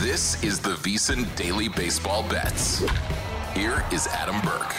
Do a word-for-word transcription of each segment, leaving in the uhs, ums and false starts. This is the VSiN Daily Baseball Bets. Here is Adam Burke.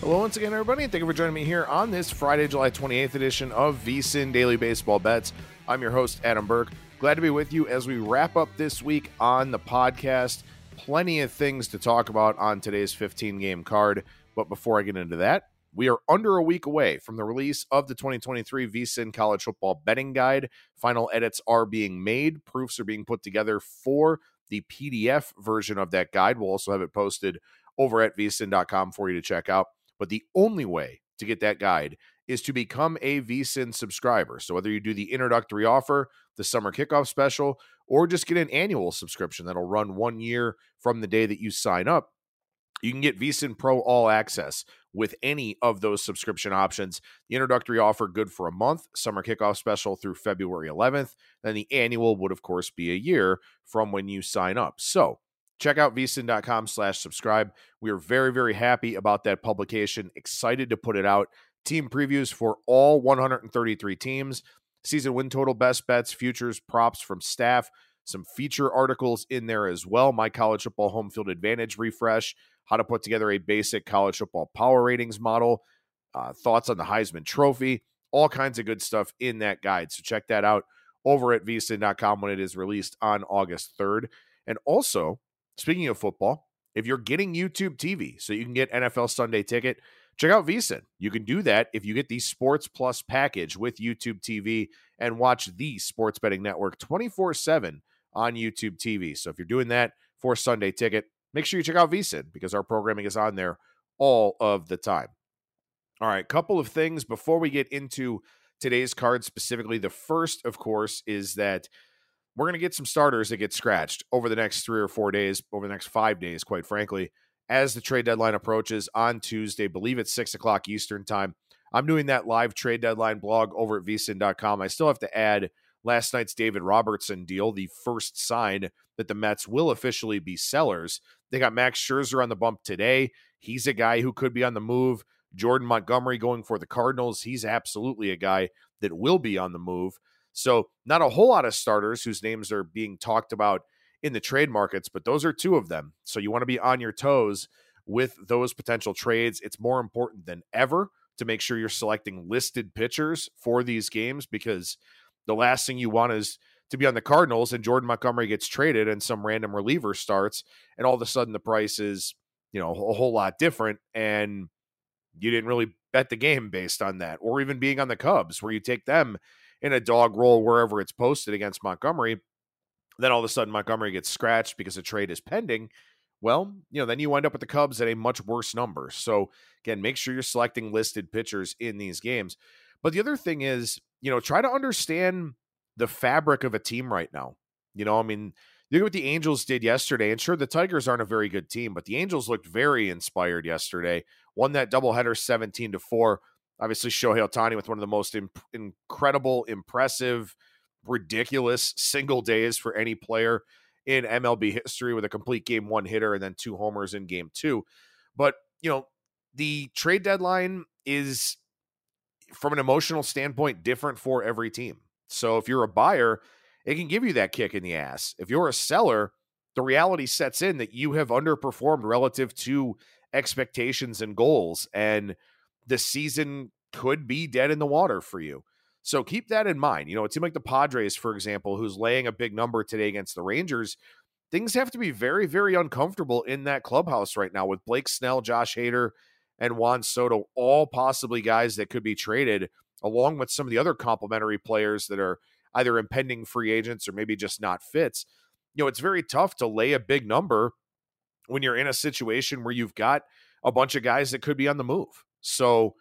Hello once again, everybody, and thank you for joining me here on this Friday, July twenty-eighth edition of VSiN Daily Baseball Bets. I'm your host, Adam Burke. Glad to be with you as we wrap up this week on the podcast. Plenty of things to talk about on today's fifteen-game card, but before I get into that, we are under a week away from the release of the twenty twenty-three VSiN College Football Betting Guide. Final edits are being made. Proofs are being put together for the P D F version of that guide. We'll also have it posted over at V S I N dot com for you to check out. But the only way to get that guide is to become a VSiN subscriber. So whether you do the introductory offer, the summer kickoff special, or just get an annual subscription that'll run one year from the day that you sign up, you can get VSiN Pro All Access with any of those subscription options. The introductory offer good for a month, summer kickoff special through February eleventh, then the annual would, of course, be a year from when you sign up. So check out vsin.com slash subscribe. We are very, very happy about that publication, excited to put it out. Team previews for all one hundred thirty-three teams, season win total, best bets, futures, props from staff, some feature articles in there as well. My college football home field advantage refresh, how to put together a basic college football power ratings model, uh, thoughts on the Heisman Trophy, all kinds of good stuff in that guide. So check that out over at V S I N dot com when it is released on August third. And also, speaking of football, if you're getting YouTube T V so you can get N F L Sunday Ticket, check out VSiN. You can do that if you get the Sports Plus package with YouTube T V and watch the Sports Betting Network twenty-four seven on YouTube T V. So if you're doing that for Sunday Ticket, make sure you check out VSiN because our programming is on there all of the time. All right, couple of things before we get into today's card specifically. The first, of course, is that we're going to get some starters that get scratched over the next three or four days, over the next five days, quite frankly, as the trade deadline approaches on Tuesday. I believe it's six o'clock Eastern time. I'm doing that live trade deadline blog over at V S I N dot com. I still have to add last night's David Robertson deal, the first sign that the Mets will officially be sellers. They got Max Scherzer on the bump today. He's a guy who could be on the move. Jordan Montgomery going for the Cardinals. He's absolutely a guy that will be on the move. So not a whole lot of starters whose names are being talked about in the trade markets, but those are two of them. So you want to be on your toes with those potential trades. It's more important than ever to make sure you're selecting listed pitchers for these games, because the last thing you want is to be on the Cardinals and Jordan Montgomery gets traded and some random reliever starts and all of a sudden the price is, you know, a whole lot different and you didn't really bet the game based on that. Or even being on the Cubs where you take them in a dog roll wherever it's posted against Montgomery, then all of a sudden Montgomery gets scratched because a trade is pending. Well, you know, then you wind up with the Cubs at a much worse number. So again, make sure you're selecting listed pitchers in these games. But the other thing is, you know, try to understand the fabric of a team right now. You know, I mean, look at what the Angels did yesterday. And sure, the Tigers aren't a very good team, but the Angels looked very inspired yesterday. Won that doubleheader seventeen to four. Obviously, Shohei Ohtani with one of the most imp- incredible, impressive ridiculous single days for any player in M L B history, with a complete game one hitter and then two homers in game two. But, you know, the trade deadline is, from an emotional standpoint, different for every team. So if you're a buyer, it can give you that kick in the ass. If you're a seller, the reality sets in that you have underperformed relative to expectations and goals, and the season could be dead in the water for you. So keep that in mind. You know, a team like the Padres, for example, who's laying a big number today against the Rangers, things have to be very, very uncomfortable in that clubhouse right now, with Blake Snell, Josh Hader, and Juan Soto, all possibly guys that could be traded, along with some of the other complimentary players that are either impending free agents or maybe just not fits. You know, it's very tough to lay a big number when you're in a situation where you've got a bunch of guys that could be on the move. So,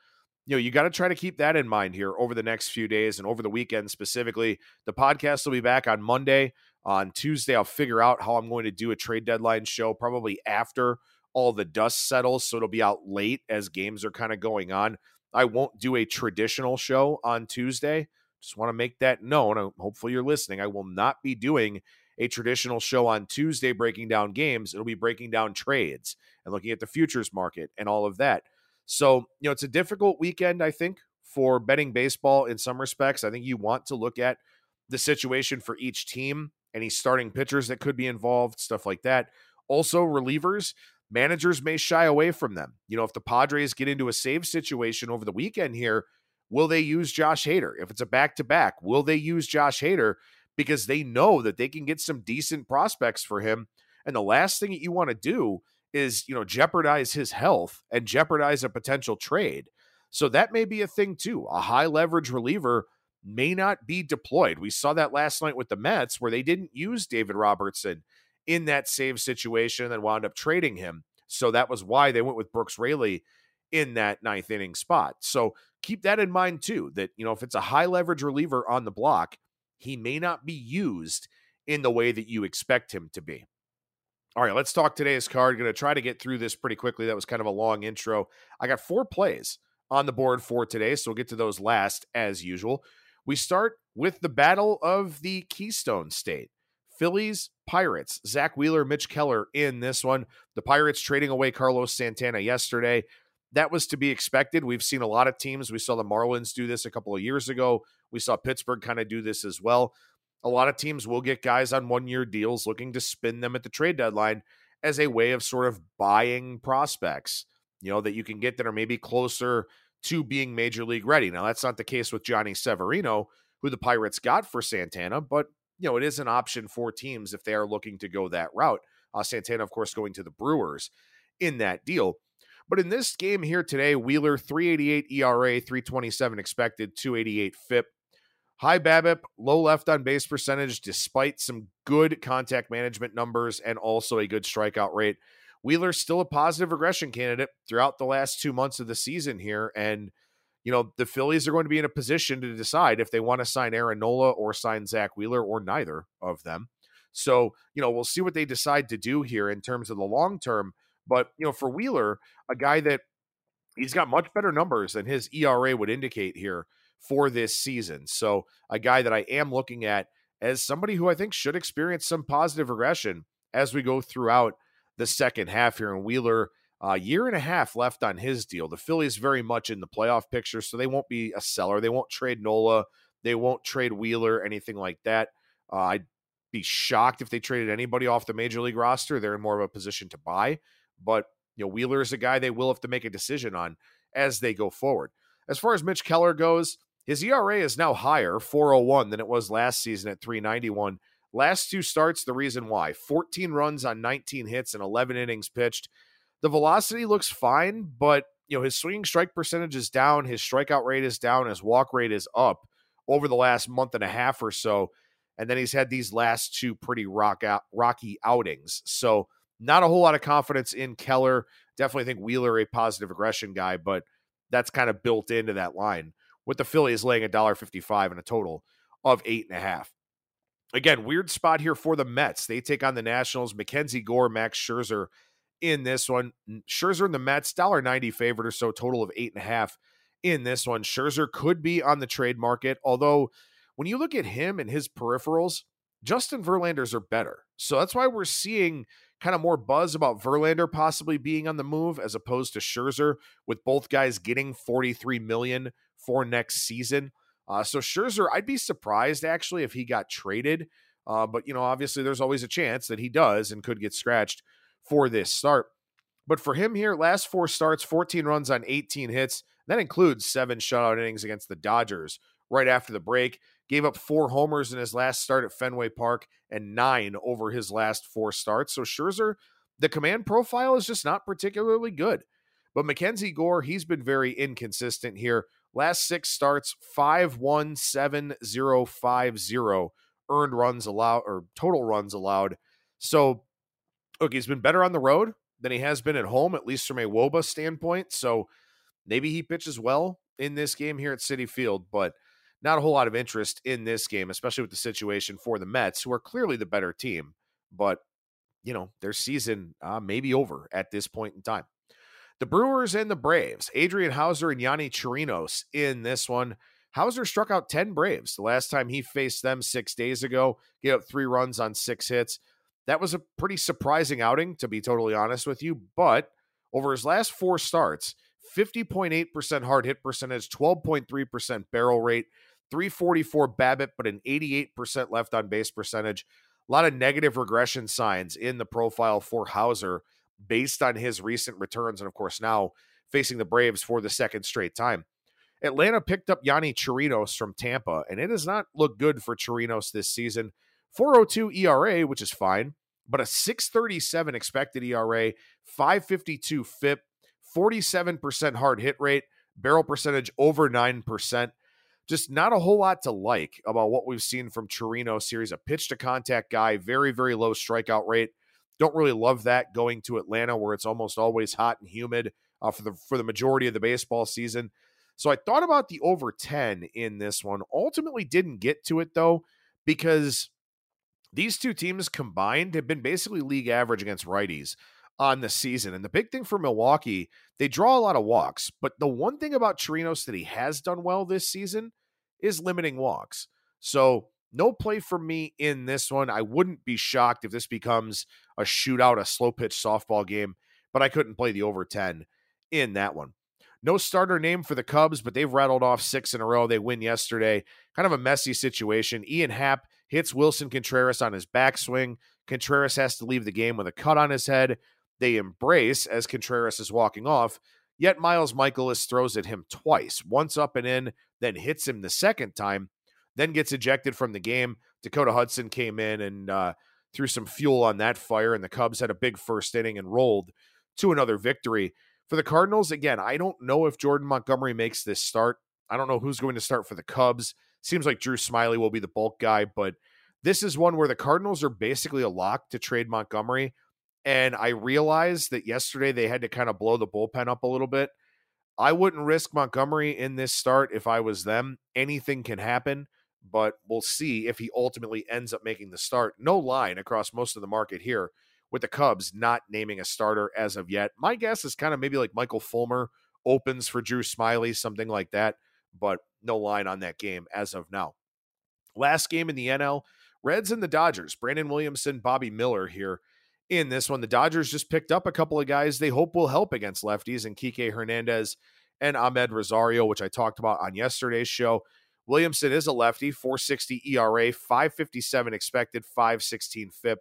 you know, you got to try to keep that in mind here over the next few days and over the weekend specifically. The podcast will be back on Monday. On Tuesday, I'll figure out how I'm going to do a trade deadline show, probably after all the dust settles, so it'll be out late as games are kind of going on. I won't do a traditional show on Tuesday. Just want to make that known. Hopefully you're listening. I will not be doing a traditional show on Tuesday breaking down games. It'll be breaking down trades and looking at the futures market and all of that. So, you know, it's a difficult weekend, I think, for betting baseball in some respects. I think you want to look at the situation for each team, any starting pitchers that could be involved, stuff like that. Also, relievers. Managers may shy away from them. You know, if the Padres get into a save situation over the weekend here, will they use Josh Hader? If it's a back-to-back, will they use Josh Hader? Because they know that they can get some decent prospects for him. And the last thing that you want to do is, you know, jeopardize his health and jeopardize a potential trade. So that may be a thing too. A high-leverage reliever may not be deployed. We saw that last night with the Mets, where they didn't use David Robertson in that save situation and then wound up trading him. So that was why they went with Brooks Raley in that ninth inning spot. So keep that in mind too, that, you know, if it's a high leverage reliever on the block, he may not be used in the way that you expect him to be. All right, let's talk today's card. Going to try to get through this pretty quickly. That was kind of a long intro. I got four plays on the board for today, so we'll get to those last as usual. We start with the battle of the Keystone State. Phillies, Pirates, Zach Wheeler, Mitch Keller in this one. The Pirates trading away Carlos Santana yesterday. That was to be expected. We've seen a lot of teams. We saw the Marlins do this a couple of years ago. We saw Pittsburgh kind of do this as well. A lot of teams will get guys on one-year deals looking to spin them at the trade deadline as a way of sort of buying prospects, you know, that you can get that are maybe closer to being major league ready. Now, that's not the case with Johnny Severino, who the Pirates got for Santana, but you know, it is an option for teams if they are looking to go that route. Uh, Santana, of course, going to the Brewers in that deal. But in this game here today, Wheeler, three eighty-eight E R A, three twenty-seven expected, two eighty-eight F I P. High BABIP, low left on base percentage, despite some good contact management numbers and also a good strikeout rate. Wheeler still a positive regression candidate throughout the last two months of the season here. And, you know, the Phillies are going to be in a position to decide if they want to sign Aaron Nola or sign Zach Wheeler or neither of them. So, you know, we'll see what they decide to do here in terms of the long term. But, you know, for Wheeler, a guy that he's got much better numbers than his E R A would indicate here for this season. So a guy that I am looking at as somebody who I think should experience some positive regression as we go throughout the second half here. And Wheeler, a uh, year and a half left on his deal. The Phillies very much in the playoff picture, so they won't be a seller. They won't trade Nola. They won't trade Wheeler, anything like that. Uh, I'd be shocked if they traded anybody off the major league roster. They're in more of a position to buy. But, you know, Wheeler is a guy they will have to make a decision on as they go forward. As far as Mitch Keller goes, his E R A is now higher, four oh one, than it was last season at three ninety-one. Last two starts, the reason why. fourteen runs on nineteen hits and eleven innings pitched. The velocity looks fine, but you know, his swinging strike percentage is down. His strikeout rate is down. His walk rate is up over the last month and a half or so. And then he's had these last two pretty rock out, rocky outings. So not a whole lot of confidence in Keller. Definitely think Wheeler, a positive aggression guy, but that's kind of built into that line with the Phillies laying one fifty-five and a total of eight and a half. Again, weird spot here for the Mets. They take on the Nationals, Mackenzie Gore, Max Scherzer, in this one. Scherzer and the Mets, one ninety favorite or so, total of eight and a half in this one. Scherzer could be on the trade market, although when you look at him and his peripherals, Justin Verlander's are better. So that's why we're seeing kind of more buzz about Verlander possibly being on the move as opposed to Scherzer, with both guys getting forty-three million dollars for next season. Uh, so Scherzer, I'd be surprised actually if he got traded. Uh, but, you know, obviously there's always a chance that he does and could get scratched for this start. But for him here, last four starts, fourteen runs on eighteen hits. That includes seven shutout innings against the Dodgers right after the break. Gave up four homers in his last start at Fenway Park and nine over his last four starts. So Scherzer, the command profile is just not particularly good. But Mackenzie Gore, he's been very inconsistent here. Last six starts, five one seven zero five zero earned runs allowed or total runs allowed. So, look, he's been better on the road than he has been at home, at least from a W O B A standpoint. So maybe he pitches well in this game here at Citi Field, but not a whole lot of interest in this game, especially with the situation for the Mets, who are clearly the better team. But, you know, their season uh, may be over at this point in time. The Brewers and the Braves, Adrian Hauser and Yanni Chirinos in this one. Hauser struck out ten Braves the last time he faced them six days ago, gave up three runs on six hits. That was a pretty surprising outing, to be totally honest with you. But over his last four starts, fifty point eight percent hard hit percentage, twelve point three percent barrel rate, three forty-four BABIP, but an eighty-eight percent left on base percentage. A lot of negative regression signs in the profile for Hauser based on his recent returns. And of course, now facing the Braves for the second straight time. Atlanta picked up Yanni Chirinos from Tampa, and it does not look good for Chirinos this season. four oh two E R A, which is fine, but a six thirty-seven expected E R A, five fifty-two F I P, forty-seven percent hard hit rate, barrel percentage over nine percent. Just not a whole lot to like about what we've seen from Chirinos here. He's a pitch to contact guy, very, very low strikeout rate. Don't really love that going to Atlanta, where it's almost always hot and humid uh, for the for the majority of the baseball season. So I thought about the over ten in this one. Ultimately didn't get to it, though, because these two teams combined have been basically league average against righties on the season. And the big thing for Milwaukee, they draw a lot of walks, but the one thing about Chirinos that he has done well this season is limiting walks. So no play for me in this one. I wouldn't be shocked if this becomes a shootout, a slow pitch softball game, but I couldn't play the over ten in that one. No starter name for the Cubs, but they've rattled off six in a row. They win yesterday. Kind of a messy situation. Ian Happ hits Wilson Contreras on his backswing. Contreras has to leave the game with a cut on his head. They embrace as Contreras is walking off, yet Miles Michaelis throws at him twice, once up and in, then hits him the second time, then gets ejected from the game. Dakota Hudson came in and uh, threw some fuel on that fire, and the Cubs had a big first inning and rolled to another victory. For the Cardinals, again, I don't know if Jordan Montgomery makes this start. I don't know who's going to start for the Cubs. Seems like Drew Smiley will be the bulk guy, but this is one where the Cardinals are basically a lock to trade Montgomery. And I realized that yesterday they had to kind of blow the bullpen up a little bit. I wouldn't risk Montgomery in this start if I was them. Anything can happen, but we'll see if he ultimately ends up making the start. No line across most of the market here with the Cubs not naming a starter as of yet. My guess is kind of maybe like Michael Fulmer opens for Drew Smiley, something like that, but no line on that game as of now. Last game in the N L, Reds and the Dodgers. Brandon Williamson, Bobby Miller here. In this one, the Dodgers just picked up a couple of guys they hope will help against lefties and Kike Hernandez and Ahmed Rosario, which I talked about on yesterday's show. Williamson is a lefty, four sixty E R A, five fifty-seven expected, five sixteen F I P.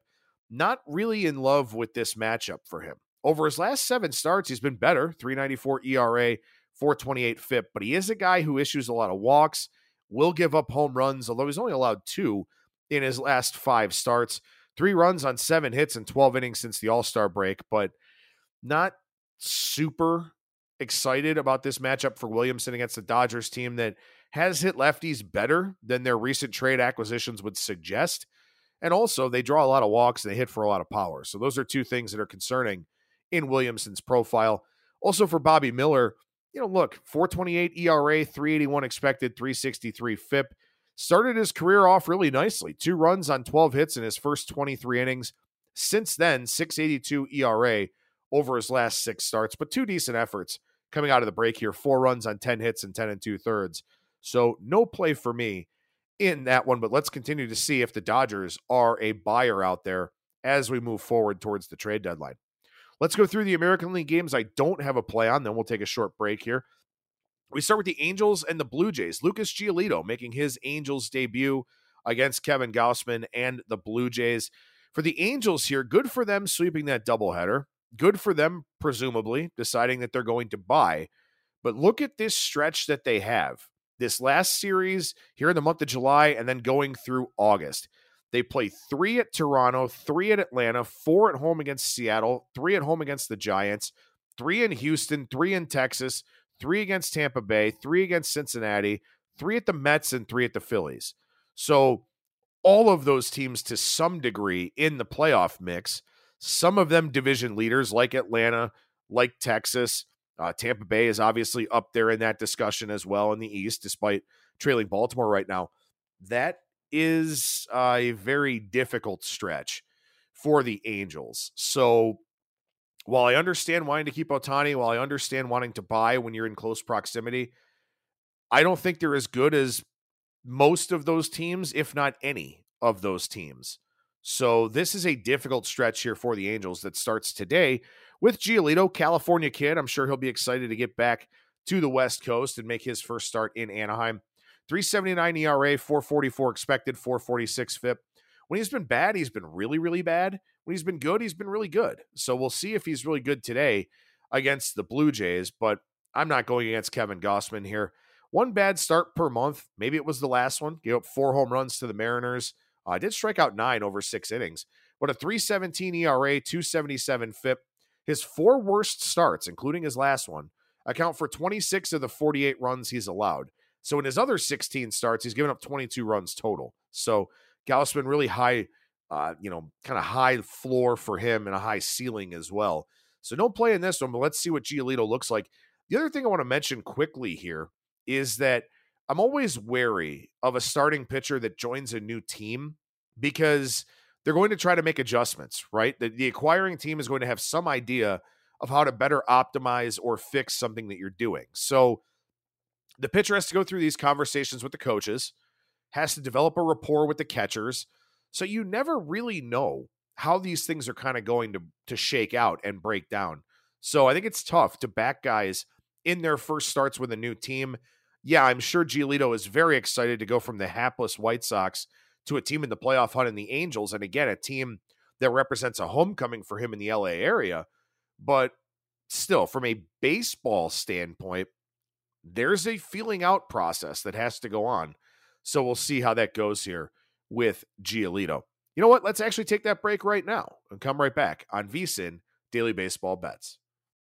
Not really in love with this matchup for him. Over his last seven starts, he's been better, three ninety-four E R A, four twenty-eight F I P, but he is a guy who issues a lot of walks, will give up home runs, although he's only allowed two in his last five starts. Three runs on seven hits and twelve innings since the All-Star break, but not super excited about this matchup for Williamson against the Dodgers team that has hit lefties better than their recent trade acquisitions would suggest. And also, they draw a lot of walks and they hit for a lot of power. So those are two things that are concerning in Williamson's profile. Also for Bobby Miller, you know, look, four twenty-eight E R A, three eighty-one expected, three sixty-three F I P. Started his career off really nicely. Two runs on twelve hits in his first twenty-three innings. Since then, six eighty-two E R A over his last six starts, but two decent efforts coming out of the break here. Four runs on ten hits and ten and two thirds. So no play for me in that one, but let's continue to see if the Dodgers are a buyer out there as we move forward towards the trade deadline. Let's go through the American League games I don't have a play on, then we'll take a short break here. We start with the Angels and the Blue Jays. Lucas Giolito making his Angels debut against Kevin Gausman and the Blue Jays. For the Angels here, good for them sweeping that doubleheader. Good for them, presumably, deciding that they're going to buy. But look at this stretch that they have. This last series here in the month of July and then going through August. They play three at Toronto, three at Atlanta, four at home against Seattle, three at home against the Giants, three in Houston, three in Texas, three against Tampa Bay, three against Cincinnati, three at the Mets, and three at the Phillies. So all of those teams to some degree in the playoff mix, some of them division leaders like Atlanta, like Texas. Uh, Tampa Bay is obviously up there in that discussion as well in the East, despite trailing Baltimore right now. That is a very difficult stretch for the Angels. So while I understand wanting to keep Ohtani, while I understand wanting to buy when you're in close proximity, I don't think they're as good as most of those teams, if not any of those teams. So this is a difficult stretch here for the Angels that starts today with Giolito, California kid. I'm sure he'll be excited to get back to the West Coast and make his first start in Anaheim. three seventy-nine E R A, four forty-four expected, four forty-six F I P. When he's been bad, he's been really, really bad. When he's been good, he's been really good. So we'll see if he's really good today against the Blue Jays, but I'm not going against Kevin Gausman here. One bad start per month. Maybe it was the last one. Gave up four home runs to the Mariners. Uh, did strike out nine over six innings. But a three seventeen E R A, two seventy-seven F I P. His four worst starts, including his last one, account for twenty-six of the forty-eight runs he's allowed. So in his other sixteen starts, he's given up twenty-two runs total. So Gausman really high, uh, you know, kind of high floor for him and a high ceiling as well. So no play in this one, but let's see what Giolito looks like. The other thing I want to mention quickly here is that I'm always wary of a starting pitcher that joins a new team because they're going to try to make adjustments, right? The, the acquiring team is going to have some idea of how to better optimize or fix something that you're doing. So the pitcher has to go through these conversations with the coaches, has to develop a rapport with the catchers. So you never really know how these things are kind of going to, to shake out and break down. So I think it's tough to back guys in their first starts with a new team. Yeah, I'm sure Giolito is very excited to go from the hapless White Sox to a team in the playoff hunt in the Angels. And again, a team that represents a homecoming for him in the L A area. But still, from a baseball standpoint, there's a feeling out process that has to go on. So we'll see how that goes here with Giolito. You know what? Let's actually take that break right now and come right back on VSiN Daily Baseball Bets.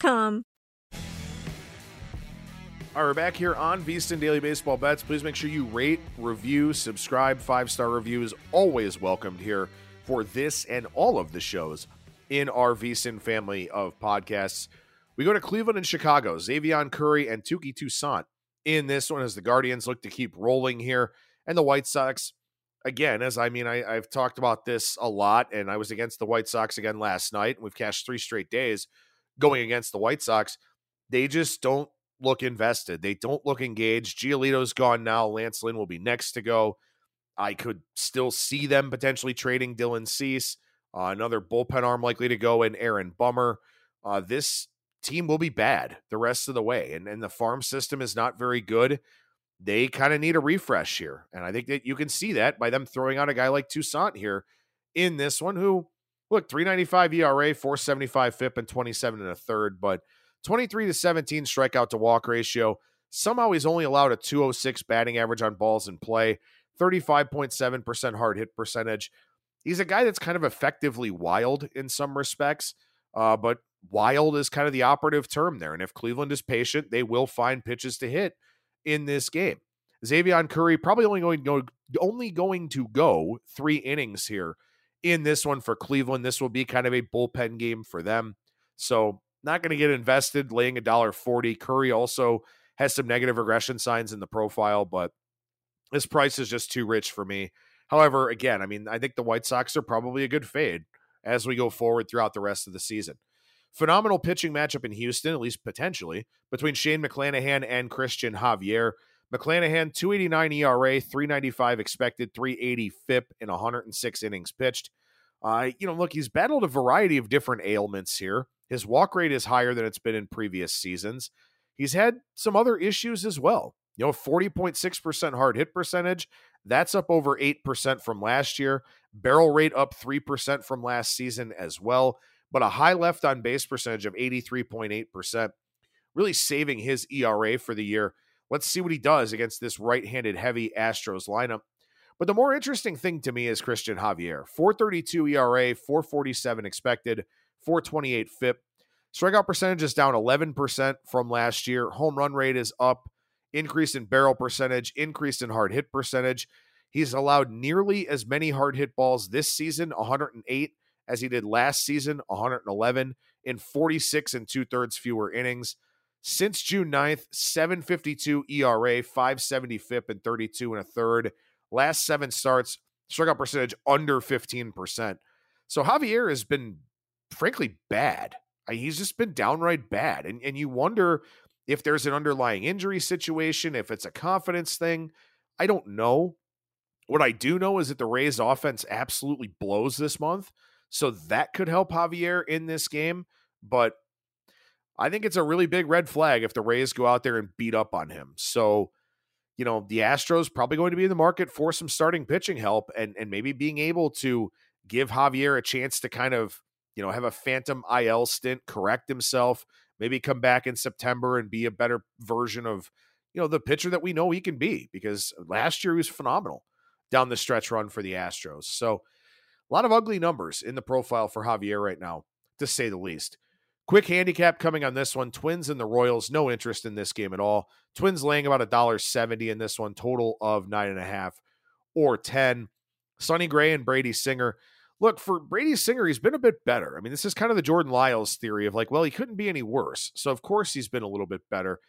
com. All right, we're back here on VSiN Daily Baseball Bets. Please make sure you rate, review, subscribe. Five-star reviews always welcomed here for this and all of the shows in our VSiN family of podcasts. We go to Cleveland and Chicago. Xavion Curry and Tuki Toussaint in this one as the Guardians look to keep rolling here. And the White Sox, again, as I mean, I, I've talked about this a lot, and I was against the White Sox again last night. We've cashed three straight days going against the White Sox. They just don't look invested. They don't look engaged. Giolito's gone now. Lance Lynn will be next to go. I could still see them potentially trading Dylan Cease, uh, another bullpen arm likely to go, and Aaron Bummer. Uh, this team will be bad the rest of the way, and, and the farm system is not very good. They kind of need a refresh here, and I think that you can see that by them throwing out a guy like Toussaint here in this one, who, look, three ninety-five E R A, four seventy-five F I P, and twenty-seven and a third, but twenty-three to seventeen strikeout-to-walk ratio. Somehow he's only allowed a two oh six batting average on balls in play, thirty-five point seven percent hard hit percentage. He's a guy that's kind of effectively wild in some respects, uh, but wild is kind of the operative term there. And if Cleveland is patient, they will find pitches to hit in this game. Xavion Curry probably only going to go, only going to go three innings here in this one for Cleveland. This will be kind of a bullpen game for them. So not going to get invested, laying one forty. Curry also has some negative regression signs in the profile, but this price is just too rich for me. However, again, I mean, I think the White Sox are probably a good fade as we go forward throughout the rest of the season. Phenomenal pitching matchup in Houston, at least potentially, between Shane McClanahan and Christian Javier. McClanahan, two eighty-nine E R A, three ninety-five expected, three eighty F I P, in one oh six innings pitched. Uh, you know, look, he's battled a variety of different ailments here. His walk rate is higher than it's been in previous seasons. He's had some other issues as well. You know, forty point six percent hard hit percentage. That's up over eight percent from last year. Barrel rate up three percent from last season as well. But a high left on base percentage of eighty-three point eight percent, really saving his E R A for the year. Let's see what he does against this right-handed heavy Astros lineup. But the more interesting thing to me is Christian Javier. four thirty-two E R A, four forty-seven expected, four twenty-eight F I P. Strikeout percentage is down eleven percent from last year. Home run rate is up. Increase in barrel percentage, increase in hard hit percentage. He's allowed nearly as many hard hit balls this season, one hundred eight, as he did last season, one hundred eleven, in forty-six and two-thirds fewer innings. Since June ninth, seven fifty-two E R A, five seventy F I P, and thirty-two and a third. Last seven starts, strikeout percentage under fifteen percent. So Javier has been, frankly, bad. He's just been downright bad. And, and you wonder if there's an underlying injury situation, if it's a confidence thing. I don't know. What I do know is that the Rays offense absolutely blows this month. So that could help Javier in this game, but I think it's a really big red flag if the Rays go out there and beat up on him. So, you know, the Astros probably going to be in the market for some starting pitching help, and, and maybe being able to give Javier a chance to kind of, you know, have a phantom I L stint, correct himself, maybe come back in September and be a better version of, you know, the pitcher that we know he can be, because last year he was phenomenal down the stretch run for the Astros. So, a lot of ugly numbers in the profile for Javier right now, to say the least. Quick handicap coming on this one. Twins and the Royals, no interest in this game at all. Twins laying about one seventy in this one, total of nine point five or ten. Sonny Gray and Brady Singer. Look, for Brady Singer, he's been a bit better. I mean, this is kind of the Jordan Lyles theory of like, well, he couldn't be any worse. So, of course, he's been a little bit better.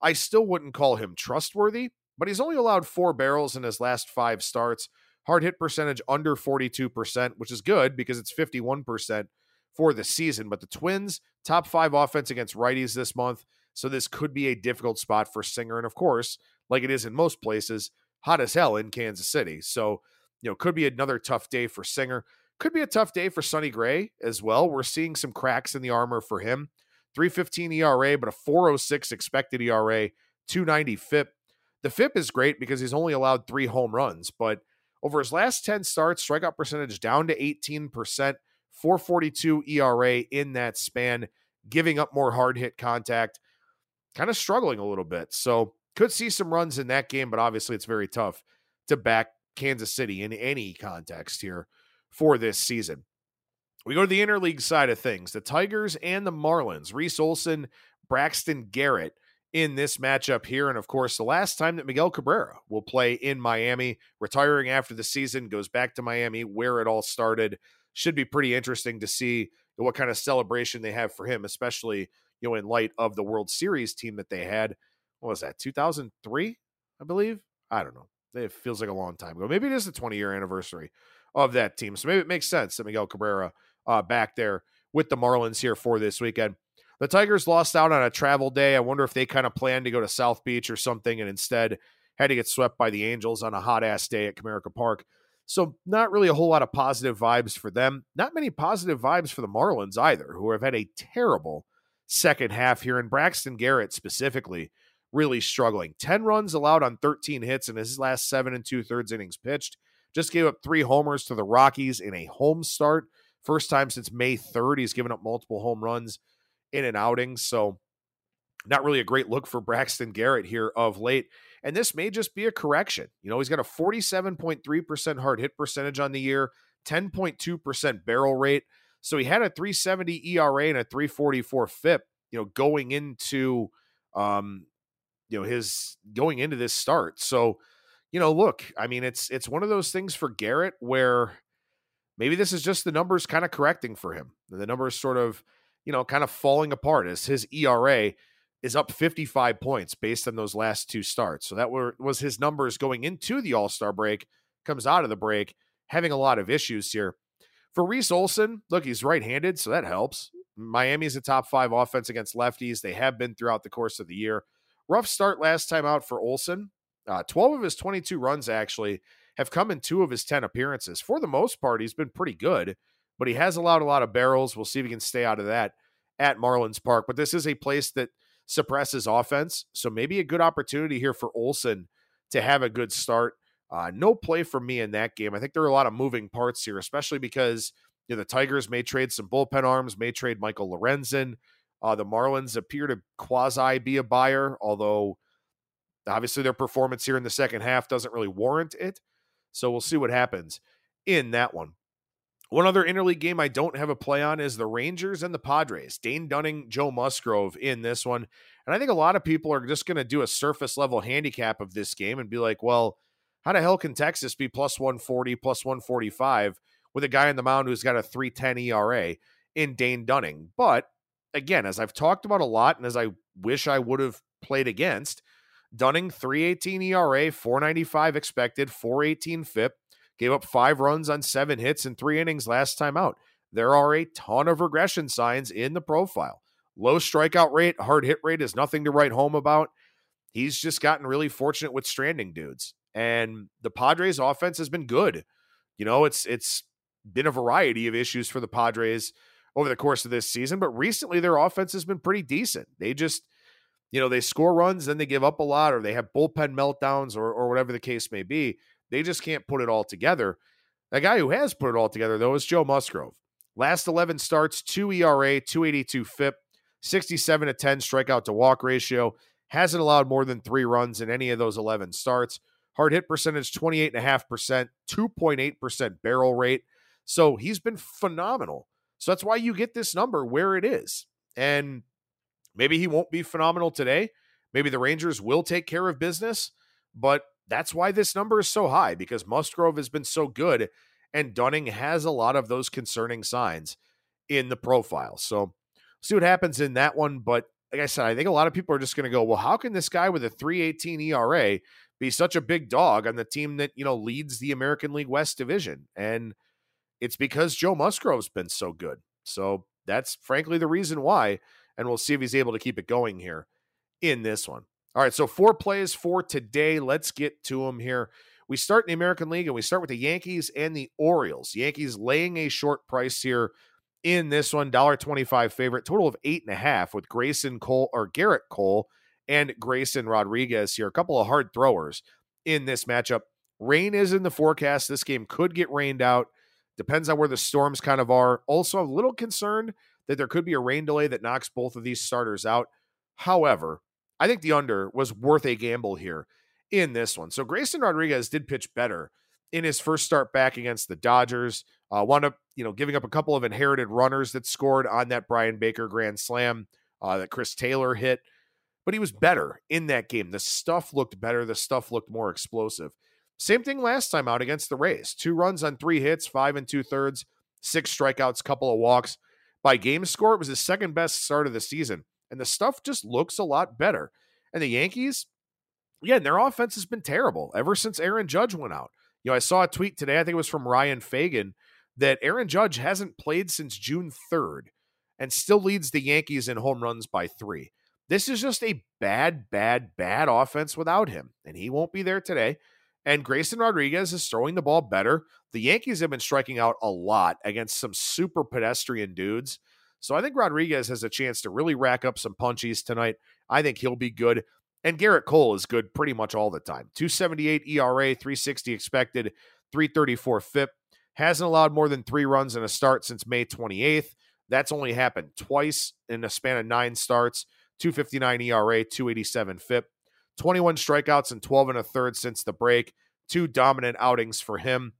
I still wouldn't call him trustworthy, but he's only allowed four barrels in his last five starts. Hard hit percentage under forty-two percent, which is good because it's fifty-one percent for the season. But the Twins, top five offense against righties this month. So this could be a difficult spot for Singer. And of course, like it is in most places, hot as hell in Kansas City. So, you know, could be another tough day for Singer. Could be a tough day for Sonny Gray as well. We're seeing some cracks in the armor for him. three fifteen E R A, but a four oh six expected E R A, two ninety F I P. The F I P is great because he's only allowed three home runs, but over his last ten starts, strikeout percentage down to eighteen percent, four forty-two E R A in that span, giving up more hard hit contact, kind of struggling a little bit. So could see some runs in that game, but obviously it's very tough to back Kansas City in any context here for this season. We go to the interleague side of things. The Tigers and the Marlins, Reese Olsen, Braxton Garrett, in this matchup here. And of course, the last time that Miguel Cabrera will play in Miami, retiring after the season, goes back to Miami where it all started. Should be pretty interesting to see what kind of celebration they have for him, especially, you know, in light of the World Series team that they had. what was that, two thousand three, I believe? I don't know. It feels like a long time ago. Maybe it is the twenty-year anniversary of that team. So maybe it makes sense that Miguel Cabrera uh, back there with the Marlins here for this weekend. The Tigers lost out on a travel day. I wonder if they kind of planned to go to South Beach or something and instead had to get swept by the Angels on a hot-ass day at Comerica Park. So not really a whole lot of positive vibes for them. Not many positive vibes for the Marlins either, who have had a terrible second half here. And Braxton Garrett specifically really struggling. ten runs allowed on thirteen hits in his last seven and two-thirds innings pitched. Just gave up three homers to the Rockies in a home start. First time since May third, he's given up multiple home runs in an outing. So not really a great look for Braxton Garrett here of late. And this may just be a correction. You know, he's got a forty-seven point three percent hard hit percentage on the year, ten point two percent barrel rate. So he had a three seventy E R A and a three forty-four F I P, you know, going into, um, you know, his going into this start. So, you know, look, I mean, it's, it's one of those things for Garrett where maybe this is just the numbers kind of correcting for him. The numbers sort of, you know, kind of falling apart as his E R A is up fifty-five points based on those last two starts. So that were, was his numbers going into the All-Star break, comes out of the break, having a lot of issues here. For Reese Olsen, look, he's right-handed, so that helps. Miami's a top-five offense against lefties. They have been throughout the course of the year. Rough start last time out for Olsen. Uh, twelve of his twenty-two runs, actually, have come in two of his ten appearances. For the most part, he's been pretty good, but he has allowed a lot of barrels. We'll see if he can stay out of that at Marlins Park. But this is a place that suppresses offense, so maybe a good opportunity here for Olsen to have a good start. Uh, no play for me in that game. I think there are a lot of moving parts here, especially because, you know, the Tigers may trade some bullpen arms, may trade Michael Lorenzen. Uh, the Marlins appear to quasi be a buyer, although obviously their performance here in the second half doesn't really warrant it. So we'll see what happens in that one. One other interleague game I don't have a play on is the Rangers and the Padres. Dane Dunning, Joe Musgrove in this one. And I think a lot of people are just going to do a surface level handicap of this game and be like, well, how the hell can Texas be plus one forty, plus one forty-five with a guy on the mound who's got a three ten E R A in Dane Dunning? But again, as I've talked about a lot and as I wish I would have played against, Dunning, three eighteen E R A, four ninety-five expected, four eighteen F I P. Gave up five runs on seven hits in three innings last time out. There are a ton of regression signs in the profile. Low strikeout rate, hard hit rate is nothing to write home about. He's just gotten really fortunate with stranding dudes. And the Padres offense has been good. You know, it's it's been a variety of issues for the Padres over the course of this season, but recently their offense has been pretty decent. They just, you know, they score runs, then they give up a lot, or they have bullpen meltdowns or or whatever the case may be. They just can't put it all together. A guy who has put it all together, though, is Joe Musgrove. Last eleven starts, two E R A, two eighty-two F I P, sixty-seven to ten strikeout to walk ratio. Hasn't allowed more than three runs in any of those eleven starts. Hard hit percentage, twenty-eight point five percent, two point eight percent barrel rate. So he's been phenomenal. So that's why you get this number where it is. And maybe he won't be phenomenal today. Maybe the Rangers will take care of business, but that's why this number is so high, because Musgrove has been so good and Dunning has a lot of those concerning signs in the profile. So see what happens in that one. But like I said, I think a lot of people are just going to go, well, how can this guy with a three eighteen E R A be such a big dog on the team that, you know, leads the American League West division? And it's because Joe Musgrove's been so good. So that's frankly the reason why. And we'll see if he's able to keep it going here in this one. All right, so four plays for today. Let's get to them here. We start in the American League, and we start with the Yankees and the Orioles. Yankees laying a short price here in this one, one twenty-five favorite, total of eight and a half with Grayson Cole or Garrett Cole and Grayson Rodriguez here. A couple of hard throwers in this matchup. Rain is in the forecast. This game could get rained out. Depends on where the storms kind of are. Also, I'm a little concerned that there could be a rain delay that knocks both of these starters out. However, I think the under was worth a gamble here in this one. So Grayson Rodriguez did pitch better in his first start back against the Dodgers. Uh, wound up, you know, giving up a couple of inherited runners that scored on that Brian Baker grand slam uh, that Chris Taylor hit. But he was better in that game. The stuff looked better. The stuff looked more explosive. Same thing last time out against the Rays. Two runs on three hits, five and two-thirds, six strikeouts, couple of walks. By game score, it was his second best start of the season. And the stuff just looks a lot better. And the Yankees, yeah, and their offense has been terrible ever since Aaron Judge went out. You know, I saw a tweet today, I think it was from Ryan Fagan, that Aaron Judge hasn't played since June third and still leads the Yankees in home runs by three. This is just a bad, bad, bad offense without him, and he won't be there today. And Grayson Rodriguez is throwing the ball better. The Yankees have been striking out a lot against some super pedestrian dudes. So I think Rodriguez has a chance to really rack up some punchies tonight. I think he'll be good. And Garrett Cole is good pretty much all the time. two seventy-eight E R A, three sixty expected, three thirty-four F I P. Hasn't allowed more than three runs in a start since May twenty-eighth. That's only happened twice in a span of nine starts. two fifty-nine E R A, two eighty-seven F I P. twenty-one strikeouts and twelve and a third since the break. Two dominant outings for him.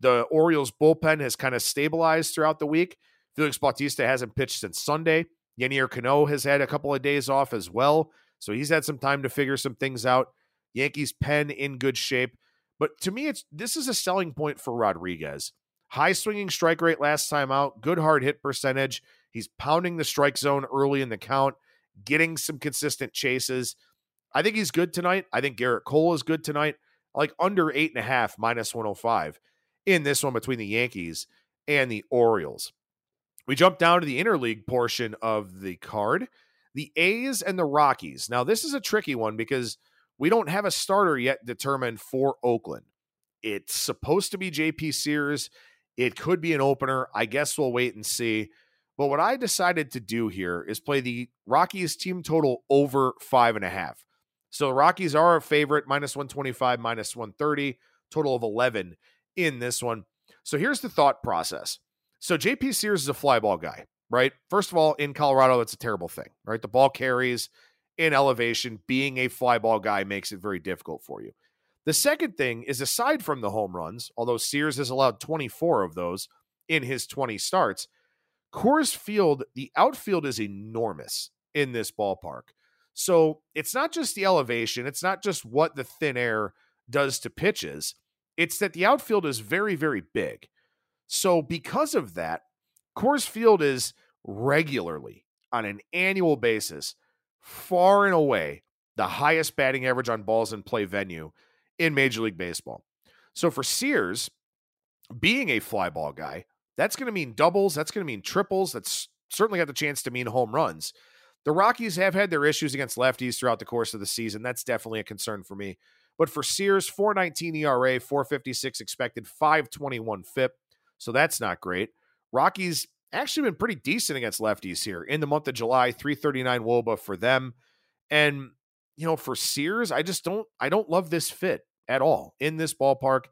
The Orioles bullpen has kind of stabilized throughout the week. Felix Bautista hasn't pitched since Sunday. Yenier Cano has had a couple of days off as well, so he's had some time to figure some things out. Yankees pen in good shape. But to me, it's this is a selling point for Rodriguez. High swinging strike rate last time out, good hard hit percentage. He's pounding the strike zone early in the count, getting some consistent chases. I think he's good tonight. I think Garrett Cole is good tonight. I like under eight and a half, minus one oh five in this one between the Yankees and the Orioles. We jump down to the interleague portion of the card, the A's and the Rockies. Now, this is a tricky one because we don't have a starter yet determined for Oakland. It's supposed to be J P Sears. It could be an opener. I guess we'll wait and see. But what I decided to do here is play the Rockies team total over five and a half. So the Rockies are a favorite, minus one twenty-five, minus one thirty, total of eleven in this one. So here's the thought process. So J P Sears is a fly ball guy, right? First of all, in Colorado, that's a terrible thing, right? The ball carries in elevation. Being a fly ball guy makes it very difficult for you. The second thing is, aside from the home runs, although Sears has allowed twenty-four of those in his twenty starts, Coors Field, the outfield is enormous in this ballpark. So it's not just the elevation. It's not just what the thin air does to pitches. It's that the outfield is very, very big. So because of that, Coors Field is regularly, on an annual basis, far and away the highest batting average on balls in play venue in Major League Baseball. So for Sears, being a fly ball guy, that's going to mean doubles. That's going to mean triples. That's certainly got the chance to mean home runs. The Rockies have had their issues against lefties throughout the course of the season. That's definitely a concern for me. But for Sears, four nineteen E R A, four fifty-six expected, five twenty-one F I P. So that's not great. Rockies actually been pretty decent against lefties here in the month of July, three thirty-nine wOBA for them. And, you know, for Sears, I just don't, I don't love this fit at all in this ballpark,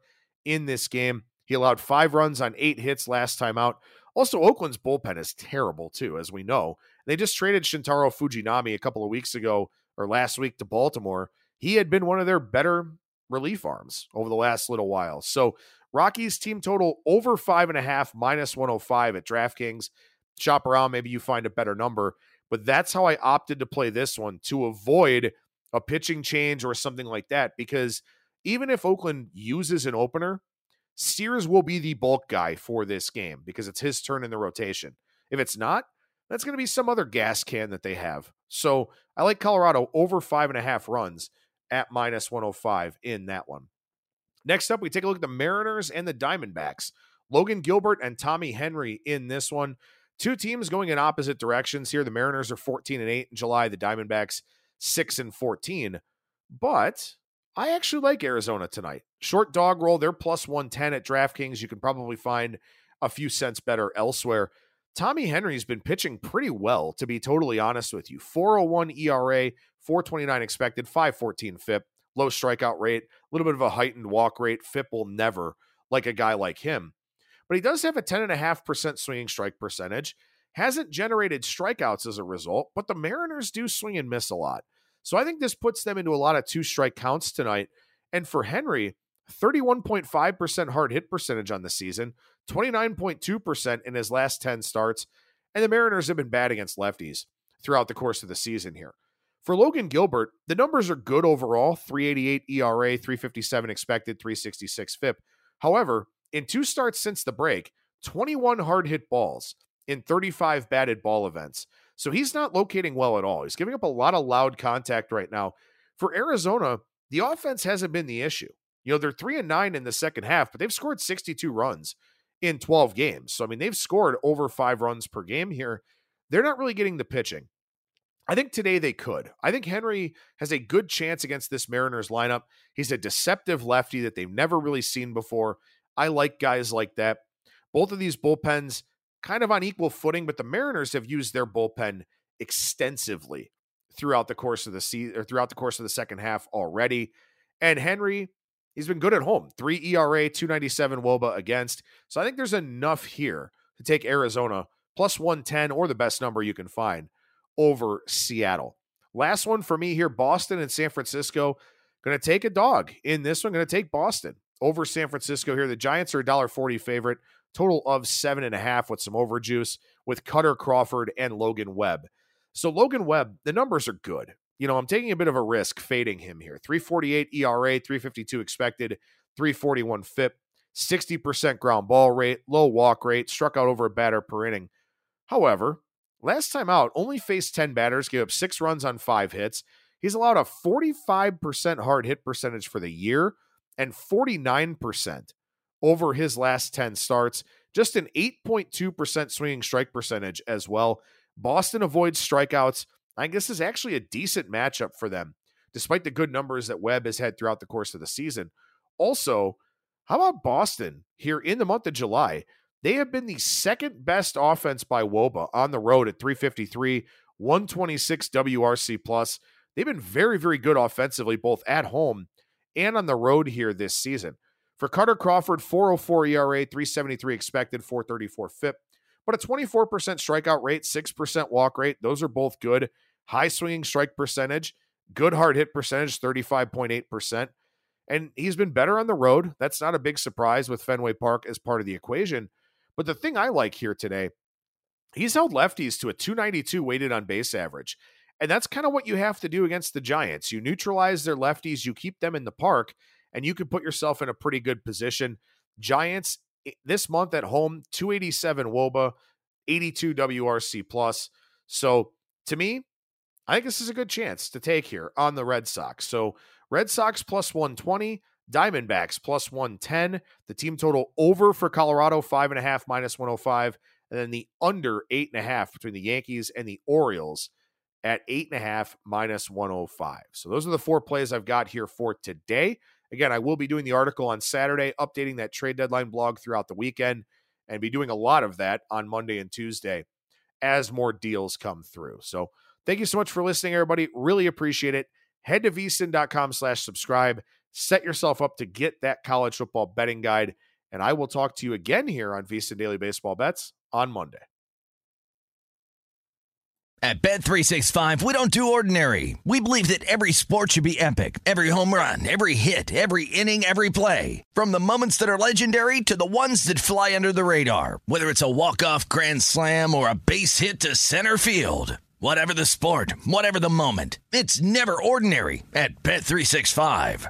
in this game. He allowed five runs on eight hits last time out. Also, Oakland's bullpen is terrible too, as we know. They just traded Shintaro Fujinami a couple of weeks ago or last week to Baltimore. He had been one of their better relief arms over the last little while. So Rockies team total over five and a half, minus one oh five at DraftKings. Shop around. Maybe you find a better number, but that's how I opted to play this one to avoid a pitching change or something like that. Because even if Oakland uses an opener, Sears will be the bulk guy for this game because it's his turn in the rotation. If it's not, that's going to be some other gas can that they have. So I like Colorado over five and a half runs at minus one oh five in that one. Next up, we take a look at the Mariners and the Diamondbacks. Logan Gilbert and Tommy Henry in this one. Two teams going in opposite directions here. The Mariners are fourteen and eight in July. The Diamondbacks six and fourteen. But I actually like Arizona tonight. Short dog roll. They're plus one ten at DraftKings. You can probably find a few cents better elsewhere. Tommy Henry's been pitching pretty well, to be totally honest with you. four oh one E R A, four twenty-nine expected, five fourteen F I P, low strikeout rate, a little bit of a heightened walk rate. F I P will never like a guy like him. But he does have a ten point five percent swinging strike percentage. Hasn't generated strikeouts as a result, but the Mariners do swing and miss a lot. So I think this puts them into a lot of two-strike counts tonight. And for Henry, thirty-one point five percent hard hit percentage on the season, twenty-nine point two percent in his last ten starts, and the Mariners have been bad against lefties throughout the course of the season here. For Logan Gilbert, the numbers are good overall, three eighty-eight E R A, three fifty-seven expected, three sixty-six F I P. However, in two starts since the break, twenty-one hard hit balls in thirty-five batted ball events. So he's not locating well at all. He's giving up a lot of loud contact right now. For Arizona, the offense hasn't been the issue. You know, they're three and nine in the second half, but they've scored sixty-two runs in twelve games. So, I mean, they've scored over five runs per game here. They're not really getting the pitching. I think today they could. I think Henry has a good chance against this Mariners lineup. He's a deceptive lefty that they've never really seen before. I like guys like that. Both of these bullpens kind of on equal footing, but the Mariners have used their bullpen extensively throughout the course of the season, or throughout the course of the second half already. And Henry, he's been good at home. Three E R A, two ninety-seven wOBA against. So I think there's enough here to take Arizona plus one ten or the best number you can find over Seattle. Last one for me here, Boston and San Francisco. Going to take a dog in this one. Going to take Boston over San Francisco here. The Giants are a one dollar forty favorite, total of seven and a half with some overjuice with Cutter Crawford and Logan Webb. So Logan Webb, the numbers are good. You know, I'm taking a bit of a risk fading him here. three forty-eight E R A, three fifty-two expected, three forty-one F I P, sixty percent ground ball rate, low walk rate, struck out over a batter per inning. However, last time out, only faced ten batters, gave up six runs on five hits. He's allowed a forty-five percent hard hit percentage for the year and forty-nine percent over his last ten starts. Just an eight point two percent swinging strike percentage as well. Boston avoids strikeouts. I think this is actually a decent matchup for them, despite the good numbers that Webb has had throughout the course of the season. Also, how about Boston here in the month of July? They have been the second best offense by wOBA on the road at three fifty-three, one twenty-six W R C plus. They've been very, very good offensively, both at home and on the road here this season. For Cutter Crawford, four oh four E R A, three seventy-three expected, four thirty-four F I P, but a twenty-four percent strikeout rate, six percent walk rate. Those are both good. High swinging strike percentage, good hard hit percentage, thirty-five point eight percent. And he's been better on the road. That's not a big surprise with Fenway Park as part of the equation. But the thing I like here today, he's held lefties to a two ninety-two weighted on base average. And that's kind of what you have to do against the Giants. You neutralize their lefties, you keep them in the park, and you can put yourself in a pretty good position. Giants this month at home, two eighty-seven wOBA, eighty-two W R C plus. So to me, I think this is a good chance to take here on the Red Sox. So Red Sox plus one twenty. Diamondbacks plus one ten, the team total over for Colorado, five and a half minus one oh five, and then the under eight and a half between the Yankees and the Orioles at eight and a half minus one oh five. So those are the four plays I've got here for today. Again, I will be doing the article on Saturday, updating that trade deadline blog throughout the weekend, and be doing a lot of that on Monday and Tuesday as more deals come through. So thank you so much for listening, everybody. Really appreciate it. Head to vsin.com slash subscribe. Set yourself up to get that college football betting guide, and I will talk to you again here on VSiN Daily Baseball Bets on Monday. At Bet three sixty-five, we don't do ordinary. We believe that every sport should be epic. Every home run, every hit, every inning, every play. From the moments that are legendary to the ones that fly under the radar. Whether it's a walk-off grand slam or a base hit to center field. Whatever the sport, whatever the moment, it's never ordinary at Bet three sixty-five.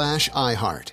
iHeart.